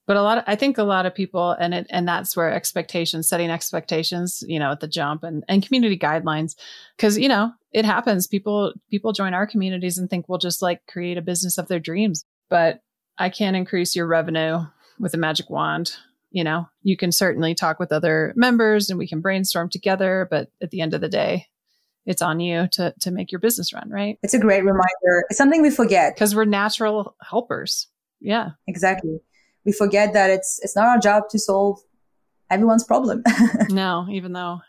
But a lot of, I think a lot of people, and it, and that's where expectations, setting expectations, you know, at the jump and, and community guidelines, because, you know, it happens. People, people join our communities and think we'll just like create a business of their dreams, but I can't increase your revenue with a magic wand. You know, you can certainly talk with other members and we can brainstorm together, but at the end of the day, it's on you to, to make your business run, right? It's a great reminder. It's something we forget because we're natural helpers. Yeah, exactly. we forget that it's it's not our job to solve everyone's problem. No, even though,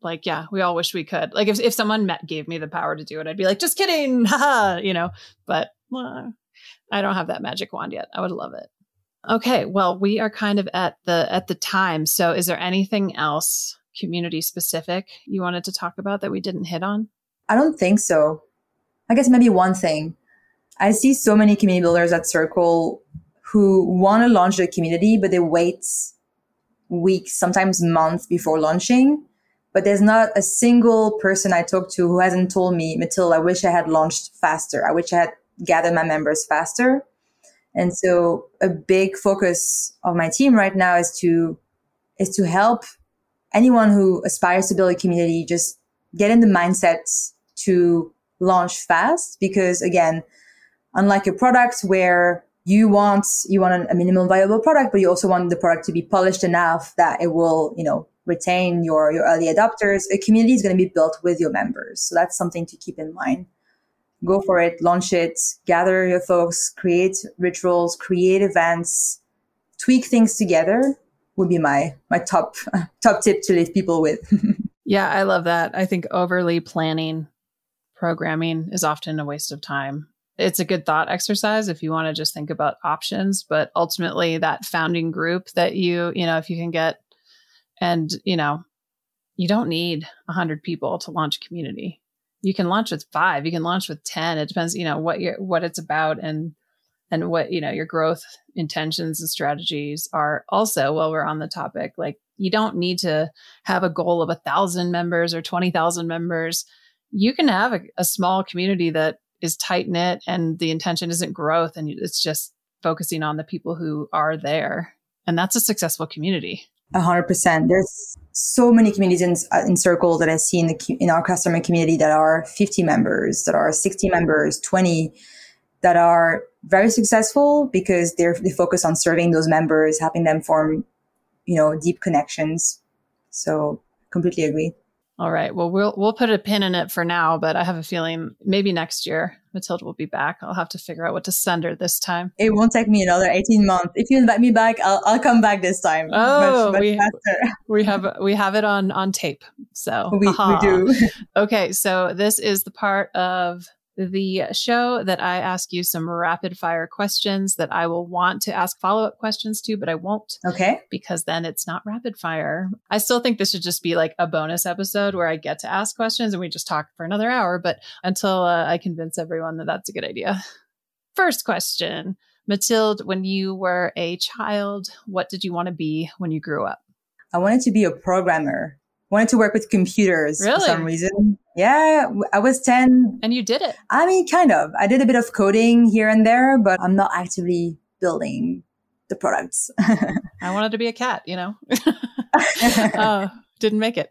like, yeah, we all wish we could. Like, if if someone met, gave me the power to do it, I'd be like, just kidding, haha, you know. But uh, I don't have that magic wand yet. I would love it. Okay, well, we are kind of at the at the time. So, is there anything else community specific you wanted to talk about that we didn't hit on? I don't think so. I guess maybe one thing. I see so many community builders at Circle who want to launch their community, but they wait weeks, sometimes months before launching. But there's not a single person I talk to who hasn't told me, Mathilde, I wish I had launched faster. I wish I had gathered my members faster. And so a big focus of my team right now is to is to help anyone who aspires to build a community just get in the mindset to launch fast. Because again, unlike a product where you want you want a minimum viable product, but you also want the product to be polished enough that it will, you know, retain your, your early adopters, a community is going to be built with your members. So that's something to keep in mind. Go for it, launch it, gather your folks, create rituals, create events, tweak things together would be my my top top tip to leave people with. Yeah, I love that. I think overly planning programming is often a waste of time. It's a good thought exercise if you want to just think about options, but ultimately that founding group that you, you know, if you can get, and, you know, you don't need a hundred people to launch a community. You can launch with five, you can launch with ten. It depends, you know, what your, what it's about and, and what, you know, your growth intentions and strategies are. Also, while we're on the topic, like, you don't need to have a goal of a thousand members or twenty thousand members. You can have a, a small community that is tight knit and the intention isn't growth, and it's just focusing on the people who are there. And that's a successful community. A hundred percent. There's so many communities in, in Circle that I see in the, in our customer community that are fifty members, that are sixty members, twenty, that are very successful because they're, they focus on serving those members, helping them form, you know, deep connections. So completely agree. All right. Well, we'll we'll put a pin in it for now, but I have a feeling maybe next year Mathilde will be back. I'll have to figure out what to send her this time. It won't take me another eighteen months. If you invite me back, I'll I'll come back this time. Oh, much, much we, we have we have it on on tape. So we, we do. Okay, so this is the part of the show that I ask you some rapid fire questions that I will want to ask follow up questions to, but I won't. Okay. Because then it's not rapid fire. I still think this should just be like a bonus episode where I get to ask questions and we just talk for another hour, but until uh, I convince everyone that that's a good idea. First question, Mathilde, when you were a child, what did you want to be when you grew up? I wanted to be a programmer. Wanted to work with computers. Really? For some reason. Yeah, I was ten. And you did it? I mean, kind of. I did a bit of coding here and there, but I'm not actively building the products. I wanted to be a cat, you know? uh, didn't make it.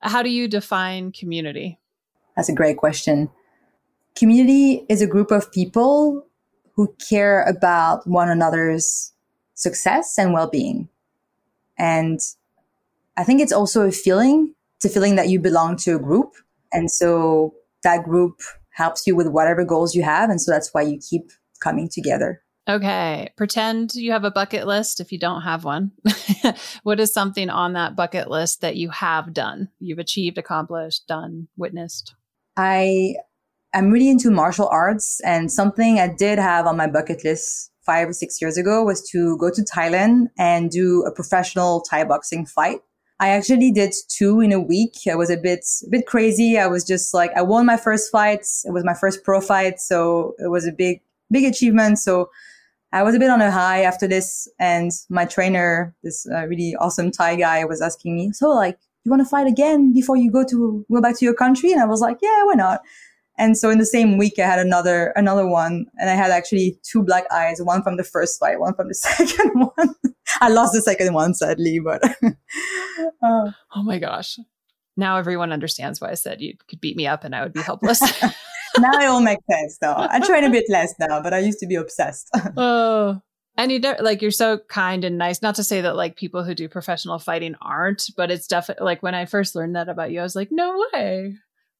How do you define community? That's a great question. Community is a group of people who care about one another's success and well-being. And I think it's also a feeling. It's a feeling that you belong to a group. And so that group helps you with whatever goals you have. And so that's why you keep coming together. Okay. Pretend you have a bucket list if you don't have one. What is something on that bucket list that you have done? You've achieved, accomplished, done, witnessed? I am really into martial arts. And something I did have on my bucket list five or six years ago was to go to Thailand and do a professional Thai boxing fight. I actually did two in a week. I was a bit, a bit crazy. I was just like, I won my first fight. It was my first pro fight. So it was a big, big achievement. So I was a bit on a high after this. And my trainer, this uh, really awesome Thai guy, was asking me, so like, you want to fight again before you go to, go back to your country? And I was like, yeah, why not? And so in the same week, I had another, another one. And I had actually two black eyes, one from the first fight, one from the second one. I lost the second one, sadly, but. uh. Oh my gosh. Now everyone understands why I said you could beat me up and I would be helpless. Now it all makes sense though. I train a bit less now, but I used to be obsessed. Oh, and you don't, like, you're so kind and nice. Not to say that like people who do professional fighting aren't, but it's definitely like when I first learned that about you, I was like, no way.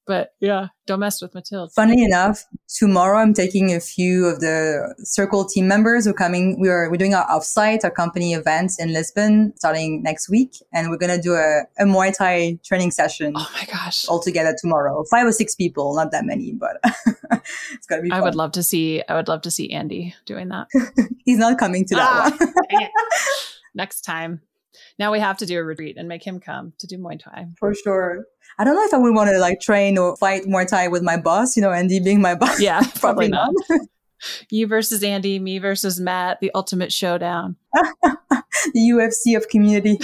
But yeah, don't mess with Mathilde. Funny enough, tomorrow I'm taking a few of the Circle team members who are coming. We are, we're doing our offsite, our company event in Lisbon starting next week. And we're going to do a, a Muay Thai training session. Oh my gosh. All together tomorrow. Five or six people, not that many, but it's going to be fun. I would love to see, I would love to see Andy doing that. He's not coming to that ah, one. Next time. Now we have to do a retreat and make him come to do Muay Thai. For sure. I don't know if I would want to like train or fight Muay Thai with my boss, you know, Andy being my boss. Yeah, probably, probably not. not. You versus Andy, me versus Matt, the ultimate showdown. The U F C of community.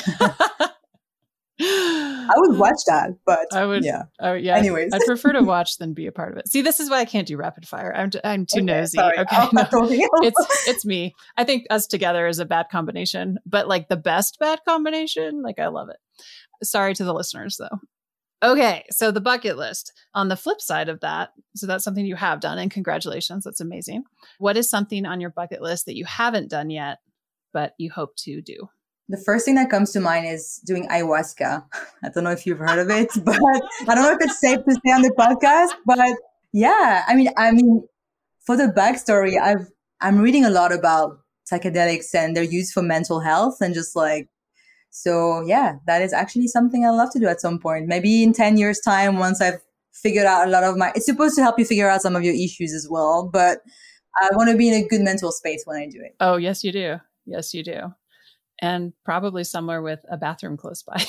I would watch that, but I would, yeah. Oh, yeah. Anyways, I'd prefer to watch than be a part of it. See, this is why I can't do rapid fire. I'm t- I'm too okay, nosy. Sorry. Okay, no, it's it's me. I think us together is a bad combination, but like the best bad combination. Like I love it. Sorry to the listeners, though. Okay, so the bucket list. On the flip side of that, so that's something you have done, and congratulations, that's amazing. What is something on your bucket list that you haven't done yet, but you hope to do? The first thing that comes to mind is doing ayahuasca. I don't know if you've heard of it, but I don't know if it's safe to say on the podcast. But yeah, I mean, I mean, for the backstory, I've I'm reading a lot about psychedelics and their use for mental health and just like, so yeah, that is actually something I love to do at some point. Maybe in ten years time, once I've figured out a lot of my, it's supposed to help you figure out some of your issues as well. But I want to be in a good mental space when I do it. Oh, yes, you do. Yes, you do. And probably somewhere with a bathroom close by.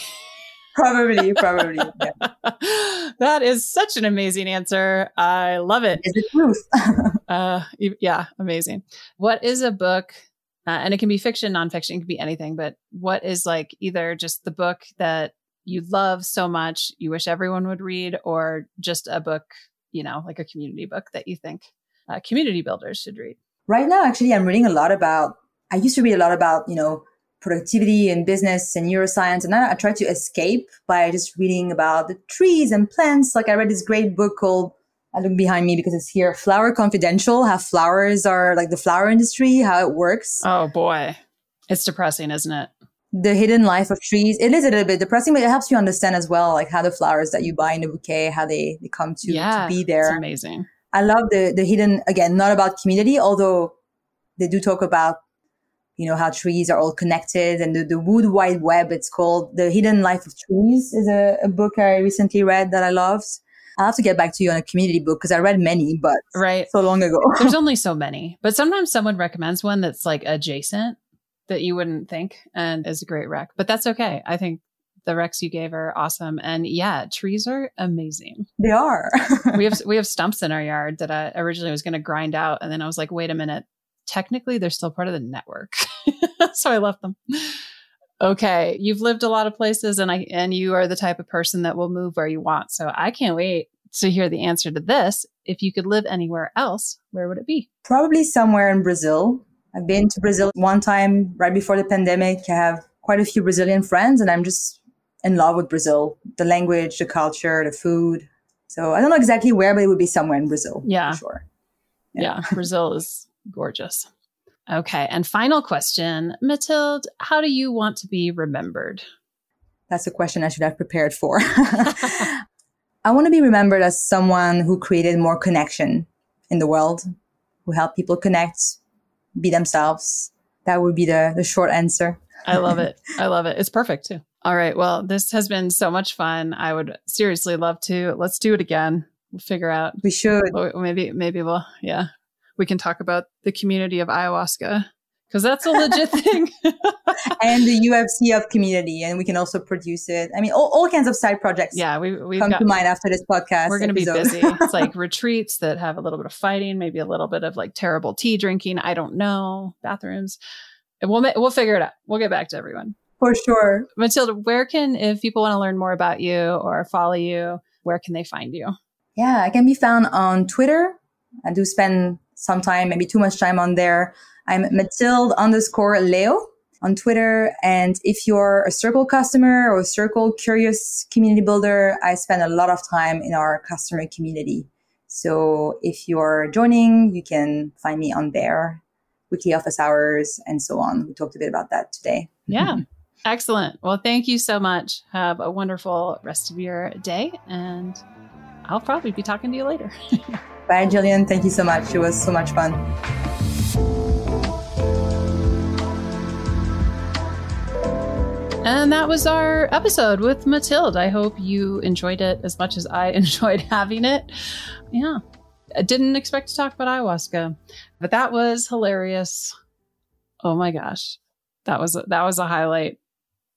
Probably, probably. Yeah. That is such an amazing answer. I love it. It's the truth. uh, yeah, amazing. What is a book, uh, and it can be fiction, nonfiction, it can be anything, but what is like either just the book that you love so much, you wish everyone would read, or just a book, you know, like a community book that you think uh, community builders should read? Right now, actually, I'm reading a lot about, I used to read a lot about, you know, productivity and business and neuroscience. And then I try to escape by just reading about the trees and plants. Like I read this great book called, I look behind me because it's here, Flower Confidential, how flowers are like the flower industry, how it works. Oh boy. It's depressing, isn't it? The hidden life of trees. It is a little bit depressing, but it helps you understand as well, like how the flowers that you buy in a bouquet, how they, they come to, yeah, to be there. It's amazing. I love the the hidden, again, not about community, although they do talk about, you know, how trees are all connected and the, the wood wide web, it's called. The Hidden Life of Trees is a, a book I recently read that I loved. I'll have to get back to you on a community book because I read many, but right. so long ago. There's only so many, but sometimes someone recommends one that's like adjacent that you wouldn't think and is a great rec, but that's okay. I think the recs you gave are awesome. And yeah, trees are amazing. They are. we have, we have stumps in our yard that I originally was going to grind out. And then I was like, wait a minute. Technically, they're still part of the network. So I left them. Okay. You've lived a lot of places and I, and you are the type of person that will move where you want. So I can't wait to hear the answer to this. If you could live anywhere else, where would it be? Probably somewhere in Brazil. I've been to Brazil one time right before the pandemic. I have quite a few Brazilian friends and I'm just in love with Brazil, the language, the culture, the food. So I don't know exactly where, but it would be somewhere in Brazil. Yeah. For sure. Yeah. yeah Brazil is gorgeous. Okay. And final question, Mathilde, how do you want to be remembered? That's a question I should have prepared for. I want to be remembered as someone who created more connection in the world, who helped people connect, be themselves. That would be the, the short answer. I love it. I love it. It's perfect too. All right. Well, this has been so much fun. I would seriously love to. Let's do it again. We'll figure out. We should. Maybe, maybe we'll, yeah. We can talk about the community of ayahuasca because that's a legit thing. And the U F C of community. And we can also produce it. I mean, all, all kinds of side projects yeah, we, we've come got, to mind after this podcast. We're going to be busy. It's like retreats that have a little bit of fighting, maybe a little bit of like terrible tea drinking. I don't know. Bathrooms. And we'll, we'll figure it out. We'll get back to everyone. For sure. Mathilde, where can, if people want to learn more about you or follow you, where can they find you? Yeah, I can be found on Twitter. I do spend some time, maybe too much time on there. I'm Mathilde underscore Leo on Twitter. And if you're a Circle customer or a Circle curious community builder, I spend a lot of time in our customer community. So if you're joining, you can find me on there, weekly office hours and so on. We talked a bit about that today. Yeah. Excellent. Well, thank you so much. Have a wonderful rest of your day and I'll probably be talking to you later. Bye, Jillian. Thank you so much. It was so much fun. And that was our episode with Mathilde. I hope you enjoyed it as much as I enjoyed having it. Yeah. I didn't expect to talk about ayahuasca, but that was hilarious. Oh my gosh. That was, that was a highlight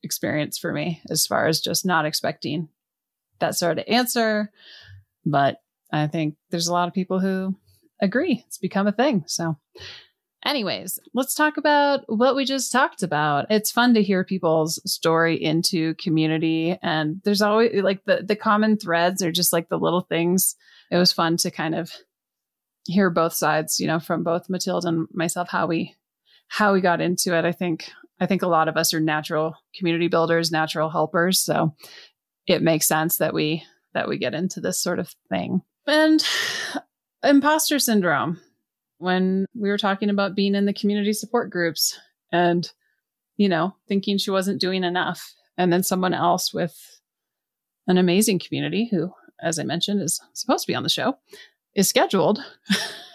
experience for me as far as just not expecting that sort of answer. But I think there's a lot of people who agree. It's become a thing. So anyways, let's talk about what we just talked about. It's fun to hear people's story into community. And there's always like the, the common threads are just like the little things. It was fun to kind of hear both sides, you know, from both Mathilde and myself, how we, how we got into it. I think, I think a lot of us are natural community builders, natural helpers. So it makes sense that we, that we get into this sort of thing. And imposter syndrome, when we were talking about being in the community support groups and, you know, thinking she wasn't doing enough. And then someone else with an amazing community who, as I mentioned, is supposed to be on the show, is scheduled.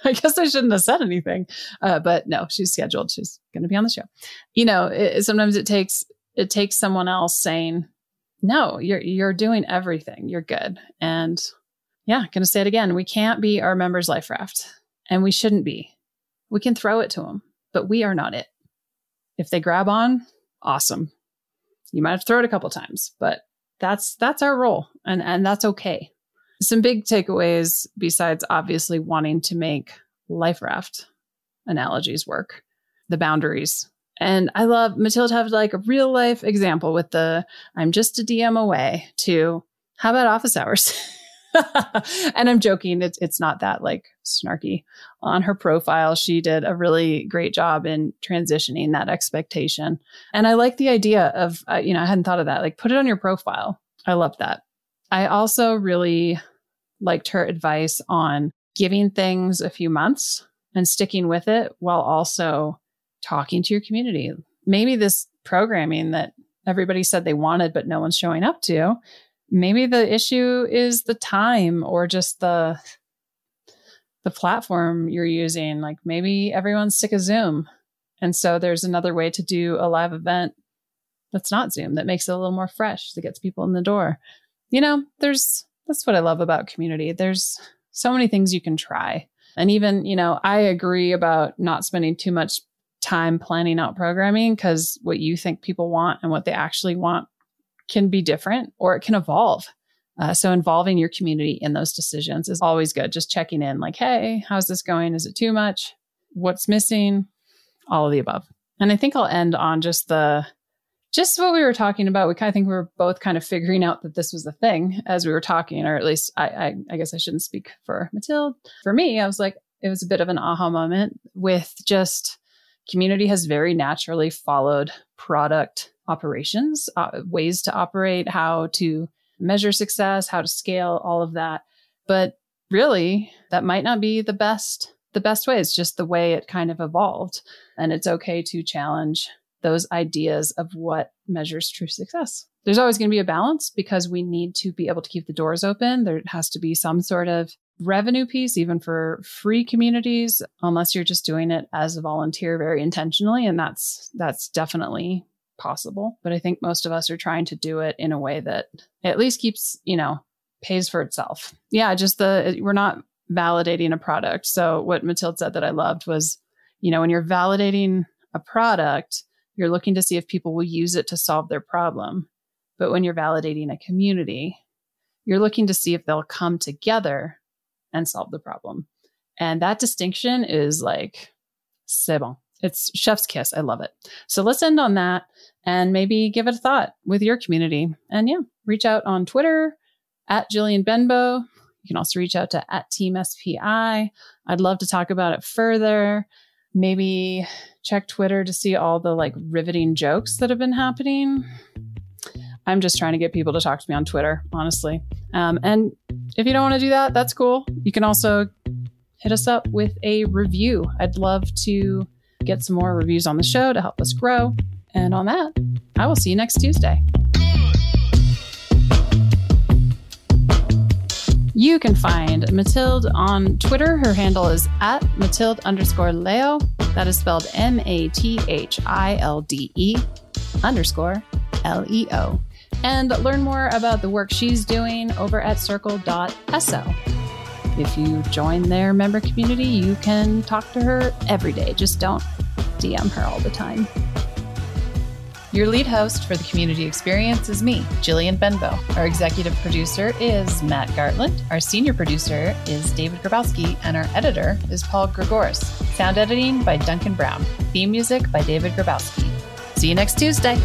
I guess I shouldn't have said anything, uh, but no, she's scheduled. She's going to be on the show. You know, it, sometimes it takes, it takes someone else saying, no, you're, you're doing everything. You're good. And yeah, going to say it again. We can't be our members' life raft, and we shouldn't be. We can throw it to them, but we are not it. If they grab on, awesome. You might have to throw it a couple times, but that's, that's our role, and, and that's okay. Some big takeaways besides obviously wanting to make life raft analogies work, the boundaries. And I love Mathilde have like a real life example with the, I'm just a D M away to how about office hours? And I'm joking. It's, it's not that like snarky. On her profile, she did a really great job in transitioning that expectation. And I like the idea of, uh, you know, I hadn't thought of that. Like put it on your profile. I love that. I also really liked her advice on giving things a few months and sticking with it while also talking to your community. Maybe this programming that everybody said they wanted, but no one's showing up to, maybe the issue is the time or just the, the platform you're using. Like maybe everyone's sick of Zoom. And so there's another way to do a live event that's not Zoom, that makes it a little more fresh, that gets people in the door. You know, there's, that's what I love about community. There's so many things you can try. And even, you know, I agree about not spending too much time planning out programming, because what you think people want and what they actually want can be different, or it can evolve. Uh, so involving your community in those decisions is always good. Just checking in like, hey, how's this going? Is it too much? What's missing? All of the above. And I think I'll end on just the Just what we were talking about. We kind of think we were both kind of figuring out that this was the thing as we were talking, or at least I, I, I guess I shouldn't speak for Mathilde. For me, I was like, it was a bit of an aha moment with just community has very naturally followed product operations, uh, ways to operate, how to measure success, how to scale, all of that. But really, that might not be the best, the best way. It's just the way it kind of evolved. And it's okay to challenge those ideas of what measures true success. There's always going to be a balance because we need to be able to keep the doors open. There has to be some sort of revenue piece, even for free communities, unless you're just doing it as a volunteer very intentionally. And that's, that's definitely possible. But I think most of us are trying to do it in a way that at least keeps, you know, pays for itself. Yeah. Just the, we're not validating a product. So what Mathilde said that I loved was, you know, when you're validating a product, you're looking to see if people will use it to solve their problem. But when you're validating a community, you're looking to see if they'll come together and solve the problem. And that distinction is like, c'est bon. It's chef's kiss. I love it. So let's end on that and maybe give it a thought with your community. And yeah, reach out on Twitter at Jillian Benbow. You can also reach out to at Team S P I. I'd love to talk about it further. Maybe check Twitter to see all the like riveting jokes that have been happening. I'm just trying to get people to talk to me on Twitter, honestly. Um, and if you don't want to do that, that's cool. You can also hit us up with a review. I'd love to get some more reviews on the show to help us grow. And on that, I will see you next Tuesday. You can find Mathilde on Twitter. Her handle is at Mathilde underscore Leo. That is spelled M A T H I L D E underscore L E O. And learn more about the work she's doing over at circle dot S O. If you join their member community, you can talk to her every day. Just don't D M her all the time. Your lead host for the community experience is me, Jillian Benbow. Our executive producer is Matt Gartland. Our senior producer is David Grabowski. And our editor is Paul Gregoris. Sound editing by Duncan Brown. Theme music by David Grabowski. See you next Tuesday.